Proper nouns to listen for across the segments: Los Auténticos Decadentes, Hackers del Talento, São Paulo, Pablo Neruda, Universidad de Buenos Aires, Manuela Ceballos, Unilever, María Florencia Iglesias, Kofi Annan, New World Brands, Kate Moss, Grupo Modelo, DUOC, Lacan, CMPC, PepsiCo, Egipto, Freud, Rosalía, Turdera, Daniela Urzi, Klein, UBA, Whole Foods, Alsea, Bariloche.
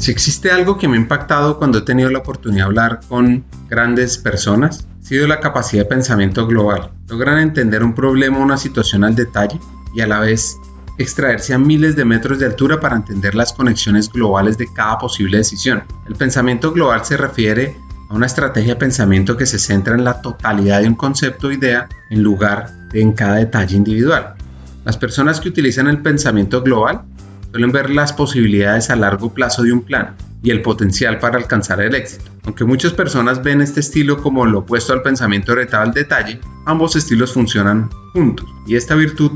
Si existe algo que me ha impactado cuando he tenido la oportunidad de hablar con grandes personas, ha sido la capacidad de pensamiento global. Logran entender un problema o una situación al detalle y a la vez extraerse a miles de metros de altura para entender las conexiones globales de cada posible decisión. El pensamiento global se refiere a una estrategia de pensamiento que se centra en la totalidad de un concepto o idea en lugar de en cada detalle individual. Las personas que utilizan el pensamiento global suelen ver las posibilidades a largo plazo de un plan y el potencial para alcanzar el éxito. Aunque muchas personas ven este estilo como lo opuesto al pensamiento orientado al detalle, ambos estilos funcionan juntos y esta virtud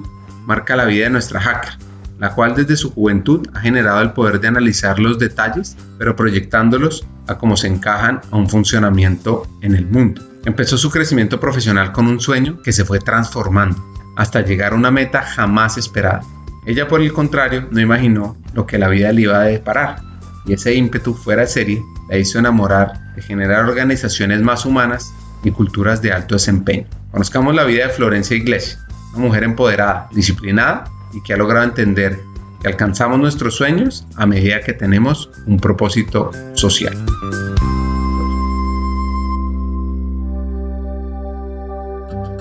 marca la vida de nuestra hacker, la cual desde su juventud ha generado el poder de analizar los detalles, pero proyectándolos a cómo se encajan a un funcionamiento en el mundo. Empezó su crecimiento profesional con un sueño que se fue transformando hasta llegar a una meta jamás esperada. Ella, por el contrario, no imaginó lo que la vida le iba a deparar, y ese ímpetu fuera de serie la hizo enamorar de generar organizaciones más humanas y culturas de alto desempeño. Conozcamos la vida de Florencia Iglesias, una mujer empoderada, disciplinada y que ha logrado entender que alcanzamos nuestros sueños a medida que tenemos un propósito social.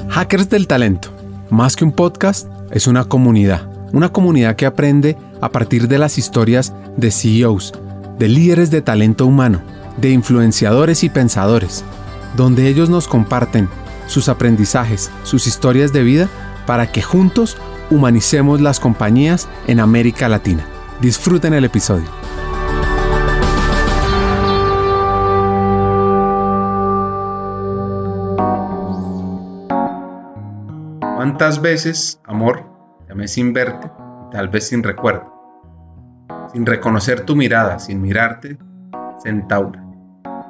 Hackers del Talento, más que un podcast, es una comunidad. Una comunidad que aprende a partir de las historias de CEOs, de líderes de talento humano, de influenciadores y pensadores, donde ellos nos comparten sus aprendizajes, sus historias de vida, para que juntos humanicemos las compañías en América Latina. Disfruten el episodio. ¿Cuántas veces, amor, llamé sin verte, tal vez sin recuerdo, sin reconocer tu mirada, sin mirarte, centaura,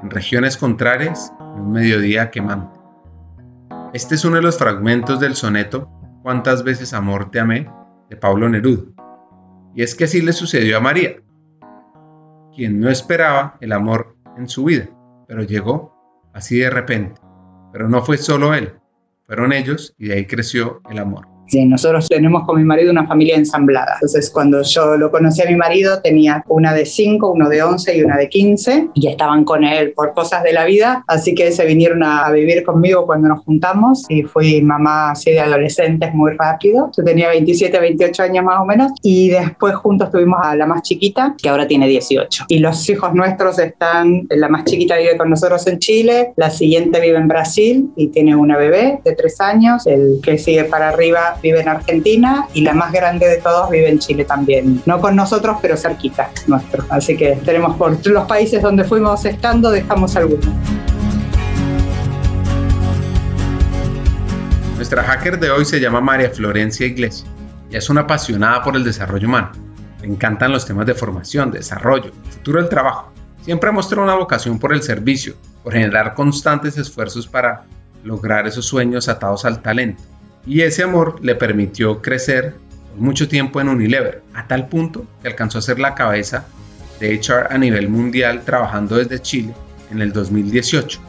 en regiones contrarias, en un mediodía quemante? Este es uno de los fragmentos del soneto «Cuántas veces amor te amé» de Pablo Neruda, y es que así le sucedió a María, quien no esperaba el amor en su vida, pero llegó así de repente. Pero no fue solo él, fueron ellos, y de ahí creció el amor. Sí, nosotros tenemos con mi marido una familia ensamblada. Entonces, cuando yo lo conocí a mi marido, tenía una de 5, uno de 11 y una de 15, y estaban con él por cosas de la vida, así que se vinieron a vivir conmigo cuando nos juntamos, y fui mamá así de adolescentes muy rápido. Yo tenía 27, 28 años más o menos, y después juntos tuvimos a la más chiquita, que ahora tiene 18. Y los hijos nuestros están, la más chiquita vive con nosotros en Chile, la siguiente vive en Brasil y tiene una bebé de 3 años, el que sigue para arriba vive en Argentina y la más grande de todos vive en Chile también. No con nosotros, pero cerquita nuestro. Así que tenemos por los países donde fuimos estando, dejamos algunos. Nuestra hacker de hoy se llama María Florencia Iglesias y es una apasionada por el desarrollo humano. Le encantan los temas de formación, desarrollo, futuro del trabajo. Siempre mostró una vocación por el servicio, por generar constantes esfuerzos para lograr esos sueños atados al talento. Y ese amor le permitió crecer por mucho tiempo en Unilever, a tal punto que alcanzó a ser la cabeza de HR a nivel mundial trabajando desde Chile en el 2018.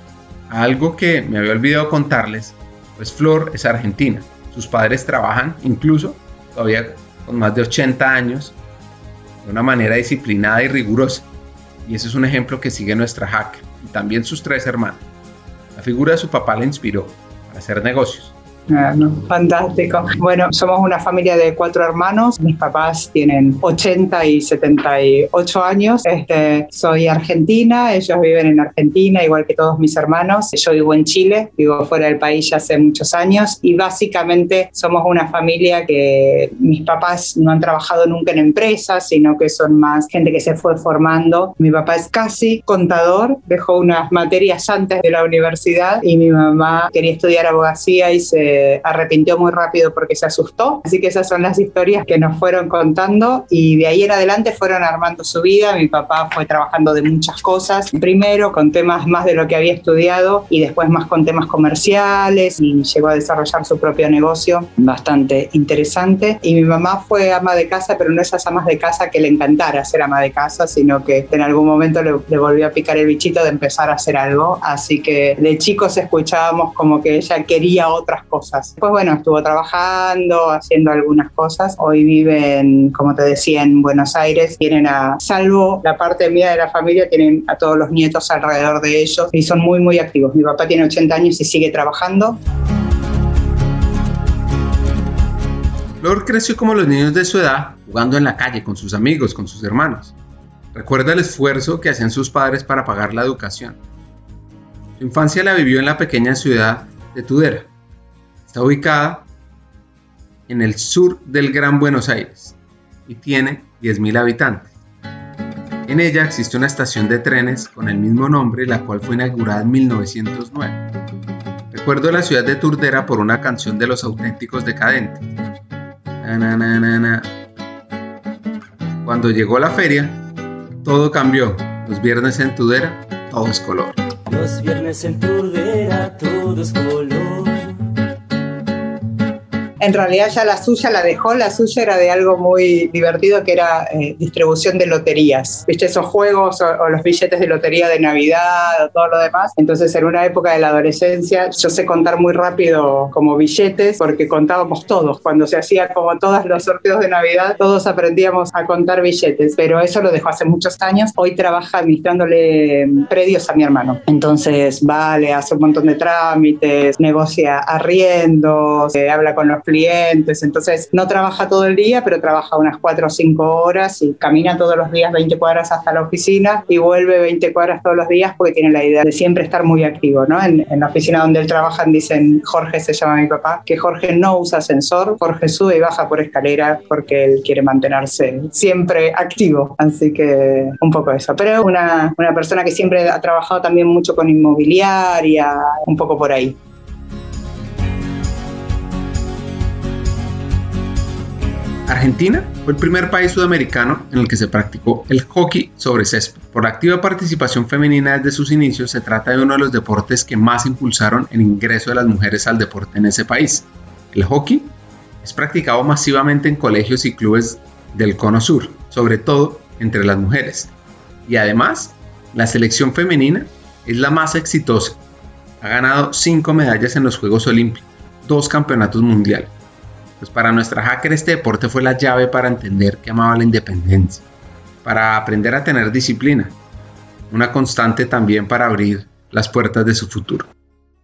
Algo que me había olvidado contarles, pues Flor es argentina. Sus padres trabajan incluso todavía con más de 80 años de una manera disciplinada y rigurosa. Y ese es un ejemplo que sigue nuestra hacker y también sus 3 hermanos. La figura de su papá le inspiró para hacer negocios. Fantástico. Bueno, somos una familia de 4 hermanos. Mis papás tienen 80 y 78 años. Soy argentina, ellos viven en Argentina, igual que todos mis hermanos. Yo vivo en Chile, vivo fuera del país ya hace muchos años y básicamente somos una familia que mis papás no han trabajado nunca en empresas, sino que son más gente que se fue formando. Mi papá es casi contador, dejó unas materias antes de la universidad y mi mamá quería estudiar abogacía y se arrepintió muy rápido porque se asustó. Así que esas son las historias que nos fueron contando y de ahí en adelante fueron armando su vida. Mi papá fue trabajando de muchas cosas, primero con temas más de lo que había estudiado y después más con temas comerciales y llegó a desarrollar su propio negocio bastante interesante. Y mi mamá fue ama de casa, pero no esas amas de casa que le encantara ser ama de casa, sino que en algún momento le volvió a picar el bichito de empezar a hacer algo. Así que de chicos escuchábamos como que ella quería otras cosas cosas. Pues bueno, estuvo trabajando, haciendo algunas cosas. Hoy viven, como te decía, en Buenos Aires. Tienen a, salvo la parte mía de la familia, tienen a todos los nietos alrededor de ellos y son muy, muy activos. Mi papá tiene 80 años y sigue trabajando. Flor creció como los niños de su edad, jugando en la calle con sus amigos, con sus hermanos. Recuerda el esfuerzo que hacían sus padres para pagar la educación. Su infancia la vivió en la pequeña ciudad de Turdera. Está ubicada en el sur del Gran Buenos Aires y tiene 10.000 habitantes. En ella existe una estación de trenes con el mismo nombre, la cual fue inaugurada en 1909. Recuerdo la ciudad de Turdera por una canción de Los Auténticos Decadentes. Na, na, na, na. Cuando llegó la feria, todo cambió. Los viernes en Turdera, todo es color. Los viernes en Turdera, todo es color. En realidad ya la suya la dejó, la suya era de algo muy divertido que era distribución de loterías. ¿Viste esos juegos o los billetes de lotería de Navidad o todo lo demás? Entonces en una época de la adolescencia yo sé contar muy rápido como billetes porque contábamos todos. Cuando se hacía como todos los sorteos de Navidad, todos aprendíamos a contar billetes, pero eso lo dejó hace muchos años. Hoy trabaja administrándole predios a mi hermano. Entonces vale, hace un montón de trámites, negocia arriendos, habla con los clientes, entonces no trabaja todo el día, pero trabaja unas 4 o 5 horas y camina todos los días 20 cuadras hasta la oficina y vuelve 20 cuadras todos los días porque tiene la idea de siempre estar muy activo, ¿no? En la oficina donde él trabaja dicen, Jorge se llama mi papá, que Jorge no usa ascensor, Jorge sube y baja por escalera porque él quiere mantenerse siempre activo, así que un poco eso, pero una persona que siempre ha trabajado también mucho con inmobiliaria, un poco por ahí. Argentina fue el primer país sudamericano en el que se practicó el hockey sobre césped. Por la activa participación femenina desde sus inicios, se trata de uno de los deportes que más impulsaron el ingreso de las mujeres al deporte en ese país. El hockey es practicado masivamente en colegios y clubes del Cono Sur, sobre todo entre las mujeres. Y además, la selección femenina es la más exitosa. Ha ganado 5 medallas en los Juegos Olímpicos, 2 campeonatos mundiales. Pues para nuestra hacker este deporte fue la llave para entender que amaba la independencia, para aprender a tener disciplina, una constante también para abrir las puertas de su futuro.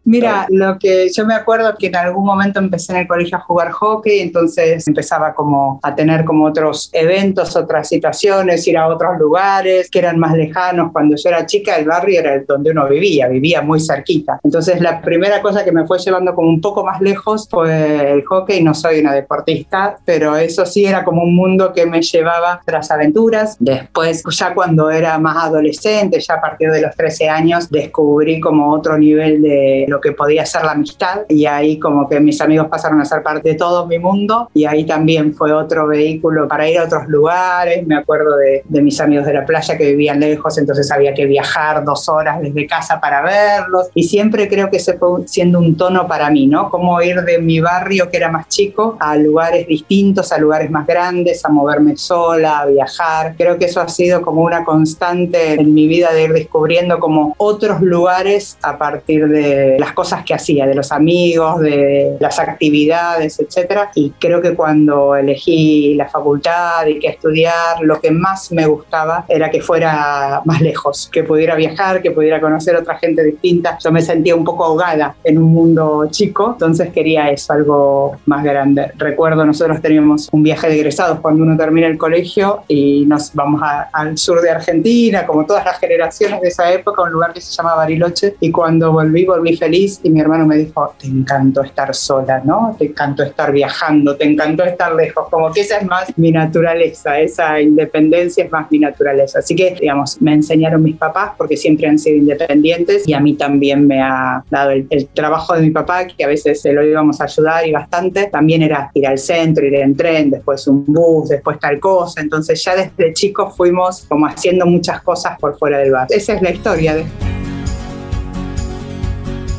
Mira, lo que yo me acuerdo que en algún momento empecé en el colegio a jugar hockey, entonces empezaba como a tener como otros eventos, otras situaciones, ir a otros lugares que eran más lejanos. Cuando yo era chica, el barrio era donde uno vivía muy cerquita. Entonces la primera cosa que me fue llevando como un poco más lejos fue el hockey. No soy una deportista, pero eso sí era como un mundo que me llevaba tras aventuras. Después, ya cuando era más adolescente, ya a partir de los 13 años, descubrí como otro nivel de lo que podía ser la amistad y ahí como que mis amigos pasaron a ser parte de todo mi mundo y ahí también fue otro vehículo para ir a otros lugares. Me acuerdo de mis amigos de la playa que vivían lejos, entonces había que viajar 2 horas desde casa para verlos y siempre creo que se fue siendo un tono para mí, ¿no? Como ir de mi barrio que era más chico a lugares distintos, a lugares más grandes, a moverme sola, a viajar. Creo que eso ha sido como una constante en mi vida de ir descubriendo como otros lugares a partir de las cosas que hacía, de los amigos, de las actividades, etcétera. Y creo que cuando elegí la facultad y que estudiar, lo que más me gustaba era que fuera más lejos, que pudiera viajar, que pudiera conocer otra gente distinta. Yo me sentía un poco ahogada en un mundo chico, entonces quería eso, algo más grande. Recuerdo, nosotros teníamos un viaje de egresados cuando uno termina el colegio y nos vamos al sur de Argentina, como todas las generaciones de esa época, un lugar que se llama Bariloche. Y cuando volví feliz y mi hermano me dijo, te encantó estar sola, ¿no? Te encantó estar viajando, te encantó estar lejos, como que esa es más mi naturaleza, esa independencia es más mi naturaleza. Así que, digamos, me enseñaron mis papás porque siempre han sido independientes y a mí también me ha dado el trabajo de mi papá, que a veces se lo íbamos a ayudar y bastante. También era ir al centro, ir en tren, después un bus, después tal cosa. Entonces ya desde chicos fuimos como haciendo muchas cosas por fuera del bar. Esa es la historia de...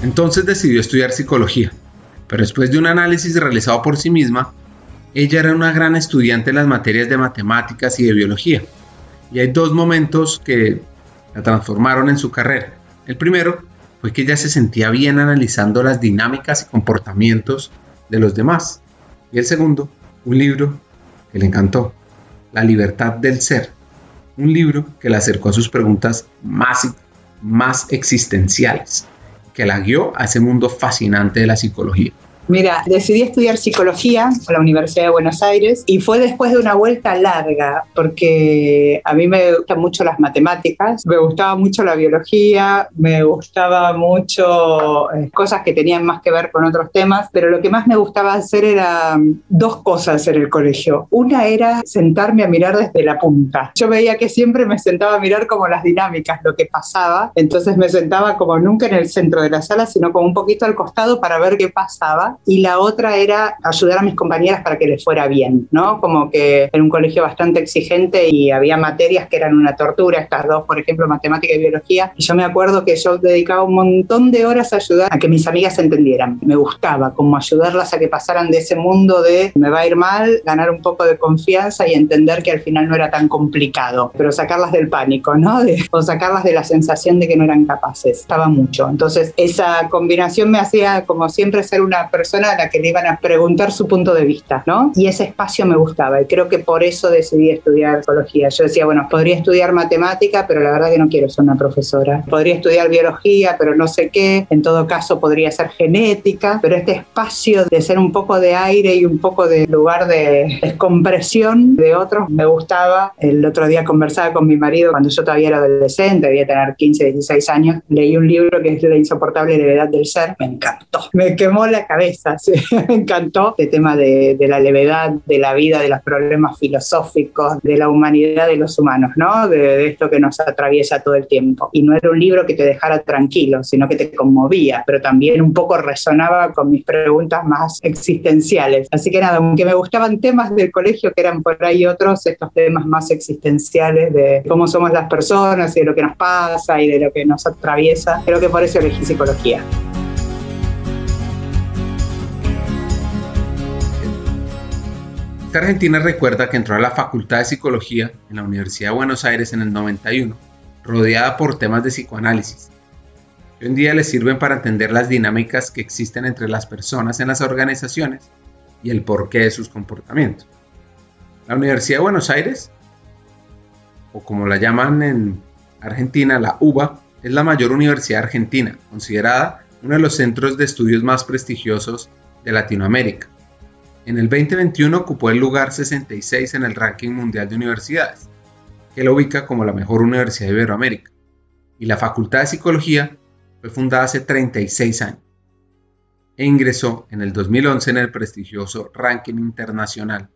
Entonces decidió estudiar psicología, pero después de un análisis realizado por sí misma, ella era una gran estudiante en las materias de matemáticas y de biología. Y hay 2 momentos que la transformaron en su carrera. El primero fue que ella se sentía bien analizando las dinámicas y comportamientos de los demás. Y el segundo, un libro que le encantó, La libertad del ser, un libro que la acercó a sus preguntas más existenciales, que la guió a ese mundo fascinante de la psicología. Mira, decidí estudiar psicología en la Universidad de Buenos Aires y fue después de una vuelta larga, porque a mí me gustan mucho las matemáticas, me gustaba mucho la biología, me gustaba mucho cosas que tenían más que ver con otros temas, pero lo que más me gustaba hacer era dos cosas en el colegio. Una era sentarme a mirar desde la punta. Yo veía que siempre me sentaba a mirar como las dinámicas, lo que pasaba, entonces me sentaba como nunca en el centro de la sala, sino como un poquito al costado para ver qué pasaba. Y la otra era ayudar a mis compañeras para que les fuera bien, ¿no? Como que era un colegio bastante exigente y había materias que eran una tortura, estas dos, por ejemplo, matemática y biología. Y yo me acuerdo que yo dedicaba un montón de horas a ayudar a que mis amigas se entendieran. Me gustaba como ayudarlas a que pasaran de ese mundo de me va a ir mal, ganar un poco de confianza y entender que al final no era tan complicado, pero sacarlas del pánico, ¿no? O sacarlas de la sensación de que no eran capaces. Estaba mucho. Entonces, esa combinación me hacía, como siempre, ser una persona a la que le iban a preguntar su punto de vista, ¿no? Y ese espacio me gustaba y creo que por eso decidí estudiar psicología. Yo decía, bueno, podría estudiar matemática, pero la verdad que no quiero ser una profesora. Podría estudiar biología, pero no sé qué. En todo caso, podría ser genética, pero este espacio de ser un poco de aire y un poco de lugar de descompresión de otros me gustaba. El otro día conversaba con mi marido cuando yo todavía era adolescente, debía tener 15, 16 años. Leí un libro que es La insoportable levedad del ser. Me encantó. Me quemó la cabeza. Sí, me encantó este tema de la levedad, de la vida, de los problemas filosóficos, de la humanidad de los humanos, ¿no? De esto que nos atraviesa todo el tiempo. Y no era un libro que te dejara tranquilo, sino que te conmovía, pero también un poco resonaba con mis preguntas más existenciales. Así que nada, aunque me gustaban temas del colegio que eran por ahí otros, estos temas más existenciales de cómo somos las personas y de lo que nos pasa y de lo que nos atraviesa, creo que por eso elegí psicología. Argentina recuerda que entró a la Facultad de Psicología en la Universidad de Buenos Aires en el 91, rodeada por temas de psicoanálisis, que hoy en día les sirven para entender las dinámicas que existen entre las personas en las organizaciones y el porqué de sus comportamientos. La Universidad de Buenos Aires, o como la llaman en Argentina, la UBA, es la mayor universidad argentina, considerada uno de los centros de estudios más prestigiosos de Latinoamérica. En el 2021 ocupó el lugar 66 en el ranking mundial de universidades, que lo ubica como la mejor universidad de Iberoamérica, y la Facultad de Psicología fue fundada hace 36 años e ingresó en el 2011 en el prestigioso ranking internacional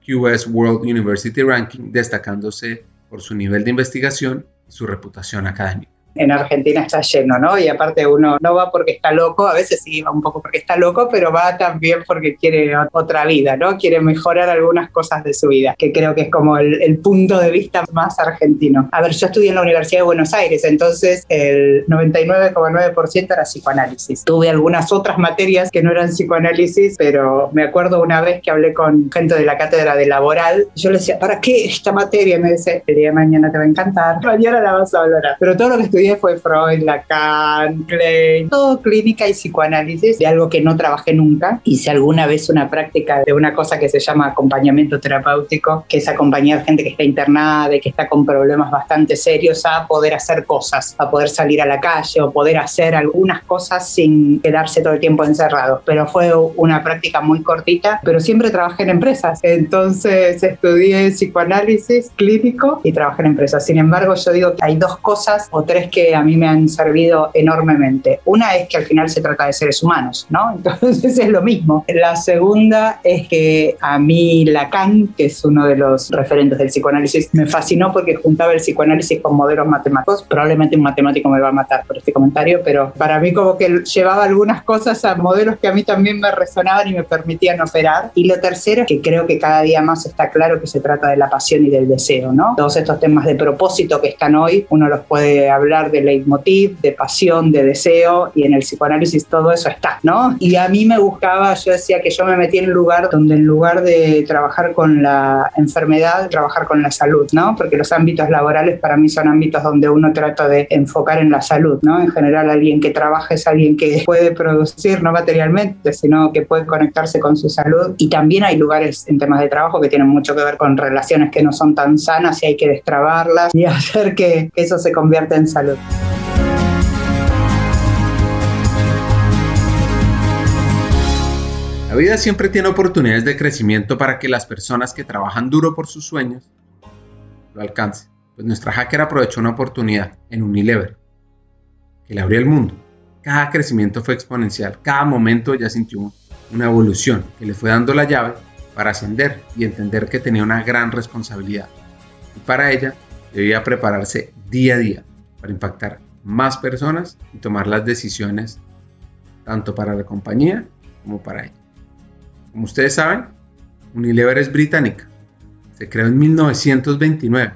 QS World University Ranking, destacándose por su nivel de investigación y su reputación académica. En Argentina está lleno, ¿no? Y aparte uno no va porque está loco, a veces sí va un poco porque está loco, pero va también porque quiere otra vida, ¿no? Quiere mejorar algunas cosas de su vida, que creo que es como el punto de vista más argentino. A ver, yo estudié en la Universidad de Buenos Aires, entonces el 99,9% era psicoanálisis. Tuve algunas otras materias que no eran psicoanálisis, pero me acuerdo una vez que hablé con gente de la cátedra de laboral, yo le decía, ¿para qué esta materia? Y me dice, el día de mañana te va a encantar, mañana la vas a valorar. Pero todo lo que estudié fue Freud, Lacan, Klein, todo clínica y psicoanálisis, de algo que no trabajé nunca. Hice alguna vez una práctica de una cosa que se llama acompañamiento terapéutico, que es acompañar gente que está internada y que está con problemas bastante serios a poder hacer cosas, a poder salir a la calle o poder hacer algunas cosas sin quedarse todo el tiempo encerrados. Pero fue una práctica muy cortita, pero siempre trabajé en empresas. Entonces estudié psicoanálisis clínico y trabajé en empresas. Sin embargo, yo digo que hay dos cosas o tres que a mí me han servido enormemente. Una es que al final se trata de seres humanos, ¿no? Entonces es lo mismo. La segunda es que a mí Lacan, que es uno de los referentes del psicoanálisis, me fascinó porque juntaba el psicoanálisis con modelos matemáticos. Probablemente un matemático me va a matar por este comentario, pero para mí como que llevaba algunas cosas a modelos que a mí también me resonaban y me permitían operar. Y lo tercero es que creo que cada día más está claro que se trata de la pasión y del deseo, ¿no? Todos estos temas de propósito que están hoy, uno los puede hablar hablar de leitmotiv, de pasión, de deseo, y en el psicoanálisis todo eso está, ¿no? Y a mí me buscaba, yo decía que yo me metí en un lugar donde en lugar de trabajar con la enfermedad, trabajar con la salud, ¿no? Porque los ámbitos laborales para mí son ámbitos donde uno trata de enfocar en la salud, ¿no? En general, alguien que trabaja es alguien que puede producir, no materialmente, sino que puede conectarse con su salud. Y también hay lugares en temas de trabajo que tienen mucho que ver con relaciones que no son tan sanas y hay que destrabarlas y hacer que eso se convierta en salud. La vida siempre tiene oportunidades de crecimiento para que las personas que trabajan duro por sus sueños lo alcancen. Pues nuestra hacker aprovechó una oportunidad en Unilever que le abrió el mundo. Cada crecimiento fue exponencial, cada momento ella sintió una evolución que le fue dando la llave para ascender y entender que tenía una gran responsabilidad. Y para ella debía prepararse día a día para impactar más personas y tomar las decisiones tanto para la compañía como para ella. Como ustedes saben, Unilever es británica. Se creó en 1929.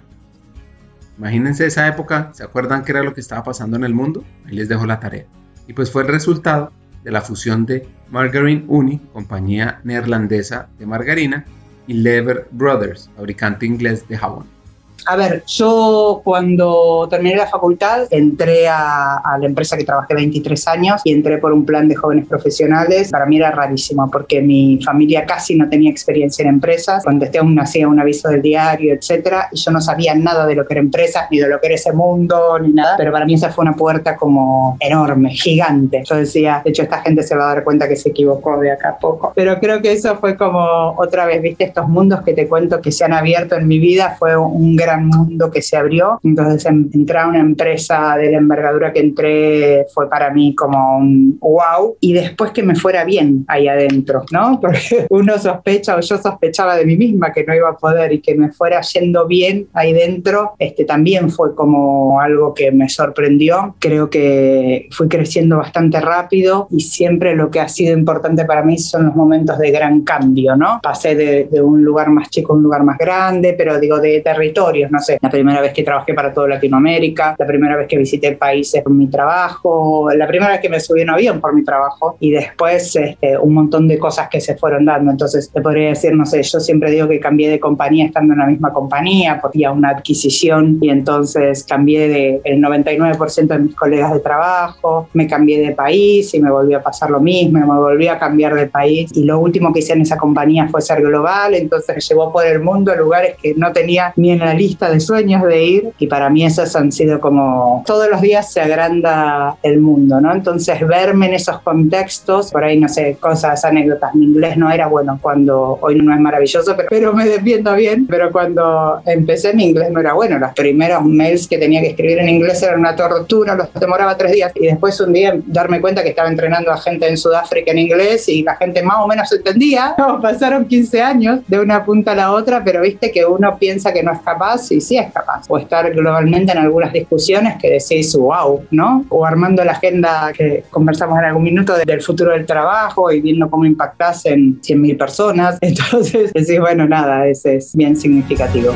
Imagínense esa época, ¿se acuerdan qué era lo que estaba pasando en el mundo? Ahí les dejo la tarea. Y pues fue el resultado de la fusión de Margarine Uni, compañía neerlandesa de margarina, y Lever Brothers, fabricante inglés de jabón. A ver, yo cuando terminé la facultad entré a la empresa que trabajé 23 años y entré por un plan de jóvenes profesionales. Para mí era rarísimo porque mi familia casi no tenía experiencia en empresas. Contesté hacía un aviso del diario, etcétera, y yo no sabía nada de lo que era empresas, ni de lo que era ese mundo, ni nada. Pero para mí esa fue una puerta como enorme, gigante. Yo decía, de hecho esta gente se va a dar cuenta que se equivocó de acá a poco. Pero creo que eso fue como otra vez, viste, estos mundos que te cuento que se han abierto en mi vida, fue un gran mundo que se abrió. Entonces entrar a una empresa de la envergadura que entré fue para mí como un wow, y después que me fuera bien ahí adentro, ¿no? Porque uno sospecha, o yo sospechaba de mí misma que no iba a poder, y que me fuera yendo bien ahí dentro, también fue como algo que me sorprendió. Creo que fui creciendo bastante rápido y siempre lo que ha sido importante para mí son los momentos de gran cambio, ¿no? Pasé de un lugar más chico a un lugar más grande, pero digo de territorio. No sé, la primera vez que trabajé para toda Latinoamérica, la primera vez que visité países por mi trabajo, la primera vez que me subí a un avión por mi trabajo, y después un montón de cosas que se fueron dando. Entonces te podría decir, no sé, yo siempre digo que cambié de compañía estando en la misma compañía, porque había una adquisición y entonces cambié el 99% de mis colegas de trabajo, me cambié de país y me volvió a pasar lo mismo, me volví a cambiar de país, y lo último que hice en esa compañía fue ser global. Entonces me llevó por el mundo a lugares que no tenía ni en la lista de sueños de ir, y para mí esos han sido como, todos los días se agranda el mundo, ¿no? Entonces verme en esos contextos, por ahí no sé, cosas, anécdotas, mi inglés no era bueno cuando, hoy no es maravilloso, pero me defiendo bien, pero cuando empecé mi inglés no era bueno, los primeros mails que tenía que escribir en inglés eran una tortura, los demoraba 3 días, y después un día darme cuenta que estaba entrenando a gente en Sudáfrica en inglés y la gente más o menos entendía, no, pasaron 15 años de una punta a la otra, pero viste que uno piensa que no es capaz, y sí es capaz, o estar globalmente en algunas discusiones que decís wow, ¿no? O armando la agenda que conversamos en algún minuto del futuro del trabajo y viendo cómo impactás en 100.000 personas, entonces decís, bueno, nada, ese es bien significativo.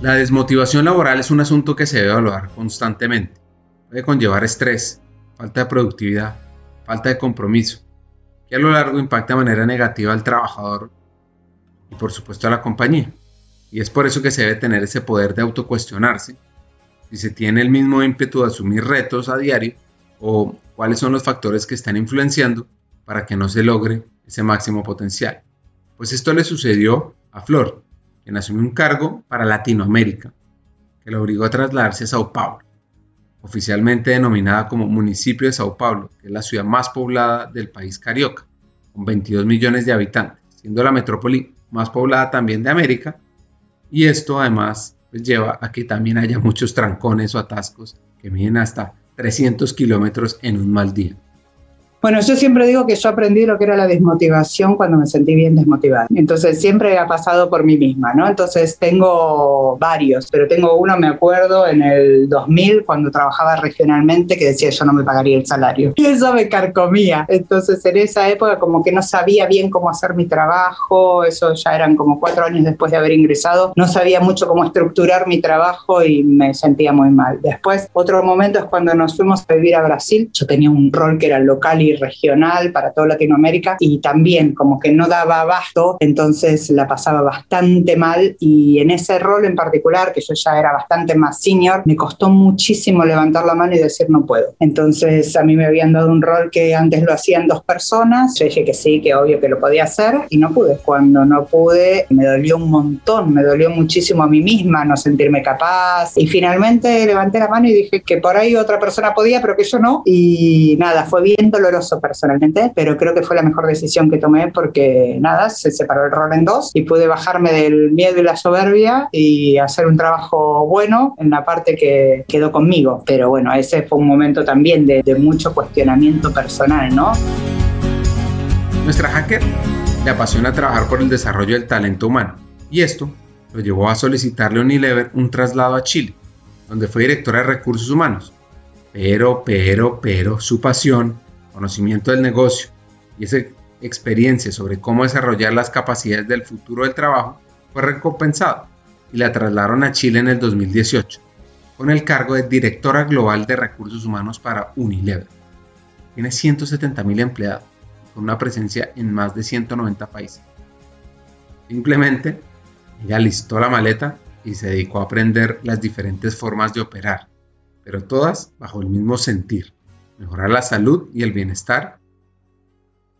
La desmotivación laboral es un asunto que se debe evaluar constantemente. Puede conllevar estrés, falta de productividad, falta de compromiso, que a lo largo impacta de manera negativa al trabajador y por supuesto a la compañía. Y es por eso que se debe tener ese poder de autocuestionarse si se tiene el mismo ímpetu de asumir retos a diario o cuáles son los factores que están influenciando para que no se logre ese máximo potencial. Pues esto le sucedió a Flor, quien asumió un cargo para Latinoamérica que la obligó a trasladarse a São Paulo, oficialmente denominada como municipio de São Paulo, que es la ciudad más poblada del país carioca, con 22 millones de habitantes, siendo la metrópoli más poblada también de América, y esto además pues, lleva a que también haya muchos trancones o atascos que miden hasta 300 kilómetros en un mal día. Bueno, yo siempre digo que yo aprendí lo que era la desmotivación cuando me sentí bien desmotivada. Entonces, siempre ha pasado por mí misma, ¿no? Entonces, tengo varios, pero tengo uno, me acuerdo, en el 2000, cuando trabajaba regionalmente, que decía yo no me pagaría el salario. Y eso me carcomía. Entonces, en esa época, como que no sabía bien cómo hacer mi trabajo. Eso ya eran como 4 años después de haber ingresado. No sabía mucho cómo estructurar mi trabajo y me sentía muy mal. Después, otro momento es cuando nos fuimos a vivir a Brasil. Yo tenía un rol que era local y regional para toda Latinoamérica y también como que no daba abasto, entonces la pasaba bastante mal, y en ese rol en particular, que yo ya era bastante más senior, me costó muchísimo levantar la mano y decir no puedo. Entonces a mí me habían dado un rol que antes lo hacían 2 personas, yo dije que sí, que obvio que lo podía hacer, y no pude. Cuando no pude me dolió un montón, me dolió muchísimo a mí misma no sentirme capaz, y finalmente levanté la mano y dije que por ahí otra persona podía pero que yo no, y nada, fue bien doloroso personalmente, pero creo que fue la mejor decisión que tomé porque, nada, se separó el rol en 2 y pude bajarme del miedo y la soberbia y hacer un trabajo bueno en la parte que quedó conmigo. Pero bueno, ese fue un momento también de mucho cuestionamiento personal, ¿no? Nuestra hacker le apasiona trabajar por el desarrollo del talento humano, y esto lo llevó a solicitarle a Unilever un traslado a Chile, donde fue directora de recursos humanos. Pero, su pasión, conocimiento del negocio y esa experiencia sobre cómo desarrollar las capacidades del futuro del trabajo fue recompensado y la trasladaron a Chile en el 2018 con el cargo de Directora Global de Recursos Humanos para Unilever. Tiene 170.000 empleados con una presencia en más de 190 países. Simplemente, ella alistó la maleta y se dedicó a aprender las diferentes formas de operar, pero todas bajo el mismo sentir: mejorar la salud y el bienestar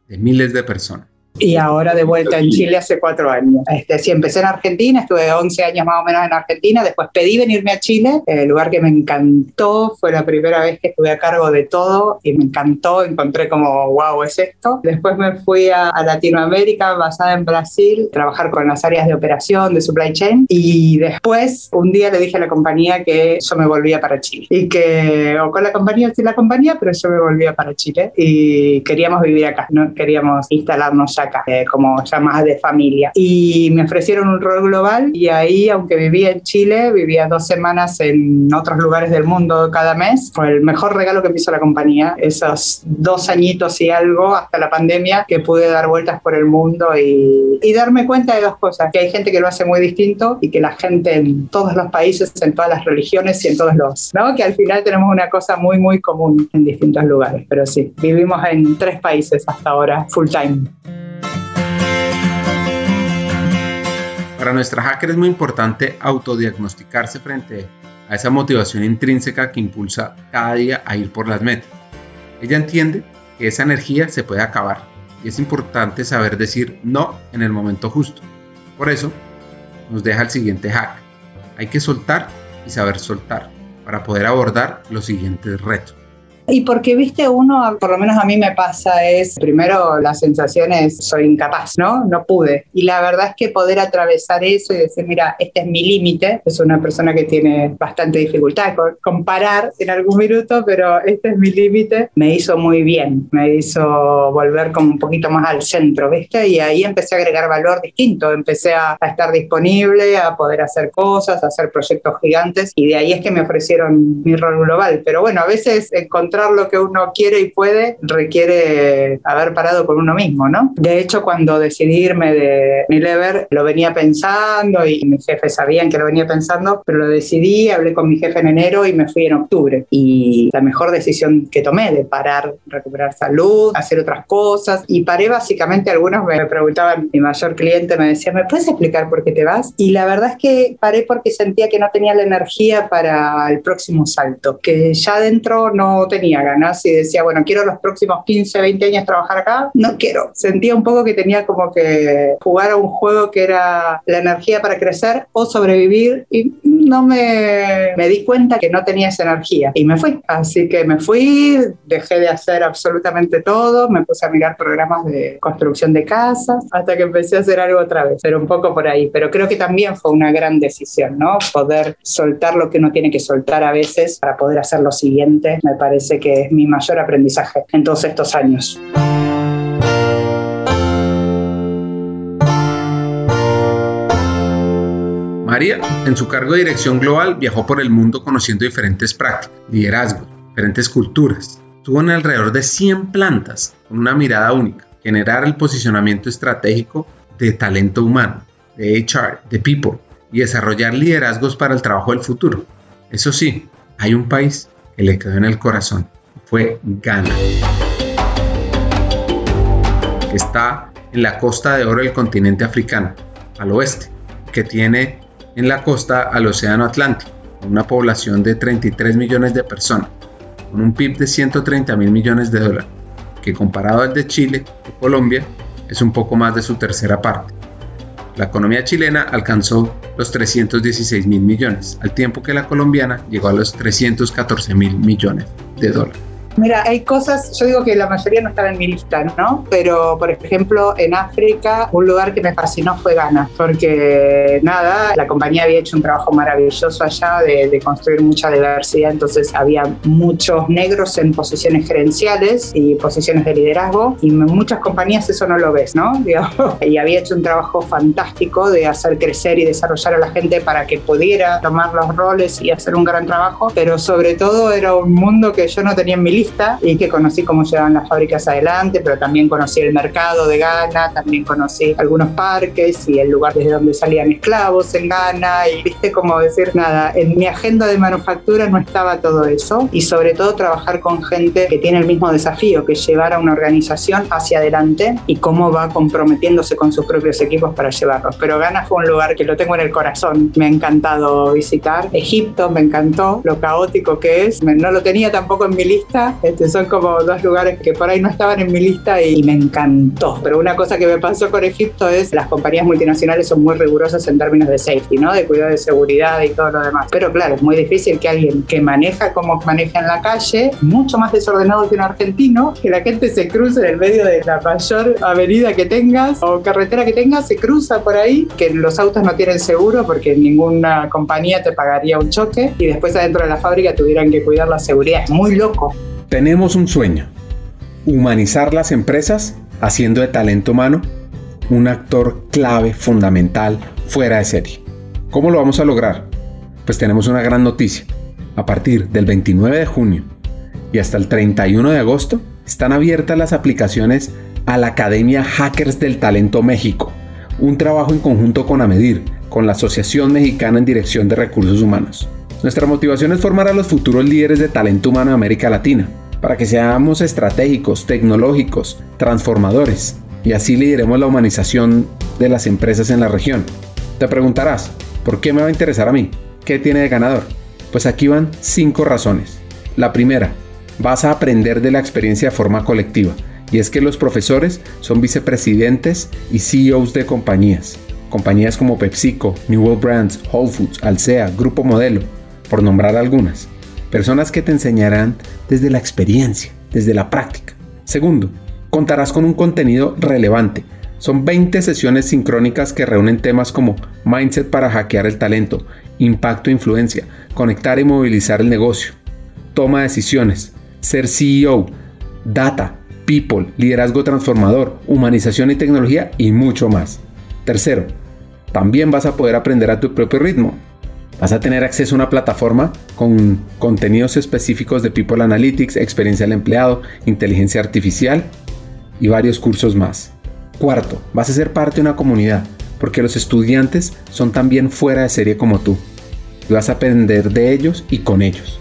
de miles de personas. Y ahora de vuelta en Chile hace 4 años. Sí, empecé en Argentina, estuve 11 años más o menos en Argentina, después pedí venirme a Chile, el lugar que me encantó, fue la primera vez que estuve a cargo de todo y me encantó, encontré como wow, es esto. Después me fui a Latinoamérica, basada en Brasil, trabajar con las áreas de operación, de supply chain, y después un día le dije a la compañía que yo me volvía para Chile y que, o con la compañía, sí la compañía, pero yo me volvía para Chile y queríamos vivir acá, ¿no? Queríamos instalarnos acá, como ya más de familia. Y me ofrecieron un rol global y ahí, aunque vivía en Chile, vivía 2 semanas en otros lugares del mundo cada mes. Fue el mejor regalo que me hizo la compañía, esos 2 añitos y algo hasta la pandemia que pude dar vueltas por el mundo y darme cuenta de 2 cosas, que hay gente que lo hace muy distinto y que la gente en todos los países, en todas las religiones y en todos los, ¿no? Que al final tenemos una cosa muy, muy común en distintos lugares. Pero sí, vivimos en 3 países hasta ahora, full time. Para nuestra hacker es muy importante autodiagnosticarse frente a esa motivación intrínseca que impulsa cada día a ir por las metas. Ella entiende que esa energía se puede acabar y es importante saber decir no en el momento justo. Por eso nos deja el siguiente hack: hay que soltar y saber soltar para poder abordar los siguientes retos. Y porque, viste, uno, por lo menos a mí me pasa, es primero la sensación es soy incapaz, ¿no? No pude. Y la verdad es que poder atravesar eso y decir, mira, este es mi límite. Es una persona que tiene bastante dificultad con parar en algún minuto, pero este es mi límite. Me hizo muy bien, me hizo volver como un poquito más al centro, ¿viste? Y ahí empecé a agregar valor distinto, empecé a estar disponible, a poder hacer cosas, a hacer proyectos gigantes, y de ahí es que me ofrecieron mi rol global. Pero bueno, a veces encontré lo que uno quiere y puede requiere haber parado con uno mismo, ¿no? De hecho, cuando decidí irme de Unilever, lo venía pensando y mis jefes sabían que lo venía pensando, pero lo decidí, hablé con mi jefe en enero y me fui en octubre. Y la mejor decisión que tomé de parar, recuperar salud, hacer otras cosas, y paré básicamente. Algunos me preguntaban, mi mayor cliente me decía, ¿me puedes explicar por qué te vas? Y la verdad es que paré porque sentía que no tenía la energía para el próximo salto, que ya dentro no tenía ganas y decía, bueno, quiero los próximos 15, 20 años trabajar acá. No quiero. Sentía un poco que tenía como que jugar a un juego que era la energía para crecer o sobrevivir, y no me di cuenta que no tenía esa energía y me fui. Así que me fui, dejé de hacer absolutamente todo, me puse a mirar programas de construcción de casas hasta que empecé a hacer algo otra vez, pero un poco por ahí. Pero creo que también fue una gran decisión, ¿no? Poder soltar lo que uno tiene que soltar a veces para poder hacer lo siguiente, me parece parece que es mi mayor aprendizaje en todos estos años. María, en su cargo de dirección global, viajó por el mundo conociendo diferentes prácticas, liderazgos, diferentes culturas. Estuvo en alrededor de 100 plantas con una mirada única: generar el posicionamiento estratégico de talento humano, de HR, de people, y desarrollar liderazgos para el trabajo del futuro. Eso sí, hay un país que le quedó en el corazón, fue Ghana, que está en la costa de oro del continente africano, al oeste, que tiene en la costa al océano Atlántico, con una población de 33 millones de personas, con un PIB de 130.000 millones de dólares, que comparado al de Chile o Colombia, es un poco más de su tercera parte. La economía chilena alcanzó los 316.000 millones, al tiempo que la colombiana llegó a los 314.000 millones de dólares. Mira, hay cosas, yo digo que la mayoría no estaba en mi lista, ¿no? Pero, por ejemplo, en África, un lugar que me fascinó fue Ghana, porque nada, la compañía había hecho un trabajo maravilloso allá de construir mucha diversidad, entonces había muchos negros en posiciones gerenciales y posiciones de liderazgo, y en muchas compañías eso no lo ves, ¿no? Y había hecho un trabajo fantástico de hacer crecer y desarrollar a la gente para que pudiera tomar los roles y hacer un gran trabajo, pero sobre todo era un mundo que yo no tenía en mi lista, y que conocí cómo llevaban las fábricas adelante, pero también conocí el mercado de Ghana, también conocí algunos parques y el lugar desde donde salían esclavos en Ghana, y viste, como decir, nada, en mi agenda de manufactura no estaba todo eso, y sobre todo trabajar con gente que tiene el mismo desafío, que llevar a una organización hacia adelante y cómo va comprometiéndose con sus propios equipos para llevarlos. Pero Ghana fue un lugar que lo tengo en el corazón, me ha encantado visitar. Egipto me encantó, lo caótico que es, no lo tenía tampoco en mi lista. Son como dos lugares que por ahí no estaban en mi lista y me encantó. Pero una cosa que me pasó con Egipto es las compañías multinacionales son muy rigurosas en términos de safety, ¿no? De cuidado de seguridad y todo lo demás. Pero claro, es muy difícil que alguien que maneja como maneja en la calle, mucho más desordenado que un argentino, que la gente se cruce en el medio de la mayor avenida que tengas o carretera que tengas, se cruza por ahí, que los autos no tienen seguro porque ninguna compañía te pagaría un choque y después adentro de la fábrica tuvieran que cuidar la seguridad. Es muy loco. Tenemos un sueño: humanizar las empresas haciendo de talento humano un actor clave, fundamental, fuera de serie. ¿Cómo lo vamos a lograr? Pues tenemos una gran noticia. A partir del 29 de junio y hasta el 31 de agosto están abiertas las aplicaciones a la Academia Hackers del Talento México, un trabajo en conjunto con Amedir, con la Asociación Mexicana en Dirección de Recursos Humanos. Nuestra motivación es formar a los futuros líderes de talento humano de América Latina, para que seamos estratégicos, tecnológicos, transformadores, y así lideremos la humanización de las empresas en la región. Te preguntarás, ¿por qué me va a interesar a mí? ¿Qué tiene de ganador? Pues aquí van 5 razones. La primera, vas a aprender de la experiencia de forma colectiva, y es que los profesores son vicepresidentes y CEOs de compañías como PepsiCo, New World Brands, Whole Foods, Alsea, Grupo Modelo, por nombrar algunas. Personas que te enseñarán desde la experiencia, desde la práctica. Segundo, contarás con un contenido relevante. Son 20 sesiones sincrónicas que reúnen temas como mindset para hackear el talento, impacto e influencia, conectar y movilizar el negocio, toma de decisiones, ser CEO, data, people, liderazgo transformador, humanización y tecnología y mucho más. Tercero, también vas a poder aprender a tu propio ritmo. Vas a tener acceso a una plataforma con contenidos específicos de People Analytics, experiencia del empleado, inteligencia artificial y varios cursos más. Cuarto, vas a ser parte de una comunidad, porque los estudiantes son también fuera de serie como tú. Y vas a aprender de ellos y con ellos.